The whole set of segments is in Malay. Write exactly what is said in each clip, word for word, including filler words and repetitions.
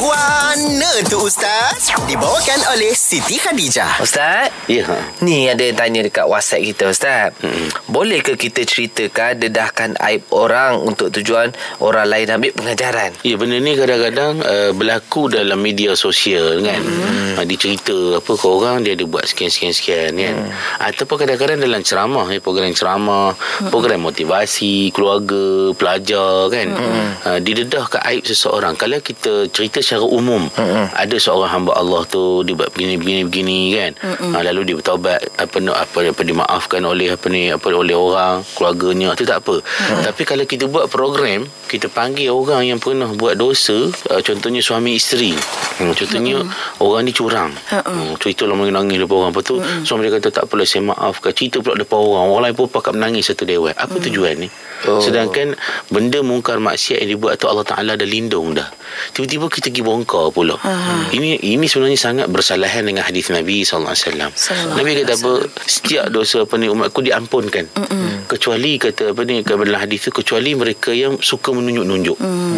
Guana tu Ustaz, dibawakan oleh Siti Khadijah. Ustaz, ya. Ni ada tanya dekat WhatsApp kita Ustaz. Hmm. Boleh ke kita ceritakan dedahkan aib orang untuk tujuan orang lain ambil pengajaran? Ya, benda ni kadang-kadang uh, berlaku dalam media sosial kan. Hmm. Uh, dicerita apa ke orang, dia ada buat sekian-sekian-sekian kan. Hmm. Ataupun kadang-kadang dalam ceramah, eh, program ceramah, hmm. program motivasi, keluarga, pelajar kan. Hmm. Uh, didedahkan aib seseorang. Kalau kita cerita secara umum, mm-hmm. ada seorang hamba Allah tu dia buat begini-begini-begini kan, mm-hmm. ha, lalu dia bertaubat apa apa, apa dimaafkan oleh apa ni apa oleh orang keluarganya, itu tak apa. Mm-hmm. Tapi kalau kita buat program, kita panggil orang yang pernah buat dosa, uh, contohnya suami isteri, mm-hmm. contohnya mm-hmm. orang ni curang, mm-hmm. cerita lah menangis depan orang, lepas tu mm-hmm. suami dia kata tak apalah saya maafkan, cerita pula depan orang, orang lain pun pakat menangis satu dewan. Apa mm-hmm. tujuan ni? Oh. Sedangkan benda mungkar maksiat yang dibuat tu Allah Taala dah lindung dah, tiba-tiba kita pergi bongkar pula. Aha. Ini ini sebenarnya sangat bersalahan dengan hadis Nabi sallallahu alaihi wasallam. Nabi kata apa, setiap dosa apa ni umatku diampunkan. Mm-mm. Kecuali kata apa ni dalam hadis tu, kecuali mereka yang suka menunjuk-nunjuk. Mm.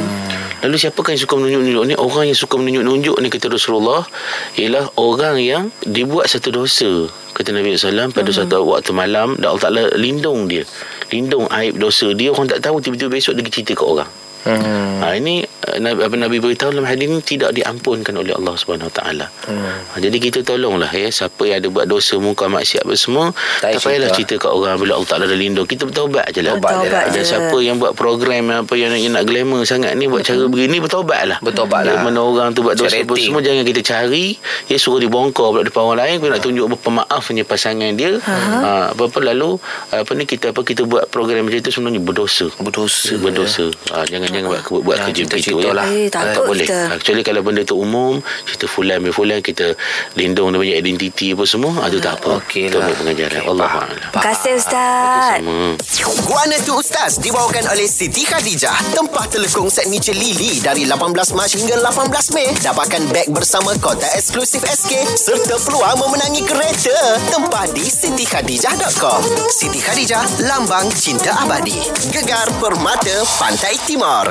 Lalu siapakah yang suka menunjuk-nunjuk ni? Orang yang suka menunjuk-nunjuk ni kata Rasulullah ialah orang yang dibuat satu dosa, kata Nabi sallallahu alaihi wasallam pada mm-hmm. satu waktu malam, dan Allah Taala lindung dia. Lindung aib dosa dia, orang tak tahu, tiba-tiba besok dia cerita ke orang. Hmm. Ha, ini Nabi, Nabi beritahu dalam hadis ini tidak diampunkan oleh Allah Subhanahu Wa Taala. Jadi kita tolonglah ya, siapa yang ada buat dosa mungkar maksiat apa semua, tak payahlah cerita kat orang bila Allah Taala dah lindung. Kita bertaubat je lah. Ada siapa yang buat program apa yang, yang nak glamour sangat ni, buat hmm. cara begini, bertaubatlah. Bertaubatlah. Mana orang tu buat dosa apa semua, jangan kita cari ya, suruh dibongkar pula depan orang lain, kita nak tunjuk pemaafnya pasangan dia. Ha, apa-apa lalu apa ni kita apa kita buat program macam tu sebenarnya berdosa. Berdosa. Berdosa. Ha, jangan jangan buat, buat ya, kerja begitu ya. Lah. Eh, tak eh, boleh. Kecuali kalau benda tu umum, cerita fulan bin fulan, kita lindung dia punya identiti apa semua, itu tak apa. Okay kita lah. Ambil pengajaran. Okay. Allah Ta'ala. Terima kasih Ustaz. Guana tu Ustaz dibawakan oleh Siti Khadijah. Tempah telekung Saint Michel Lili dari lapan belas Mac hingga lapan belas Mei. Dapatkan beg bersama kota eksklusif S K serta peluang memenangi kereta. Tempah di siti khadijah dot com. Siti Khadijah, lambang cinta abadi. Gegar Permata Pantai Timur.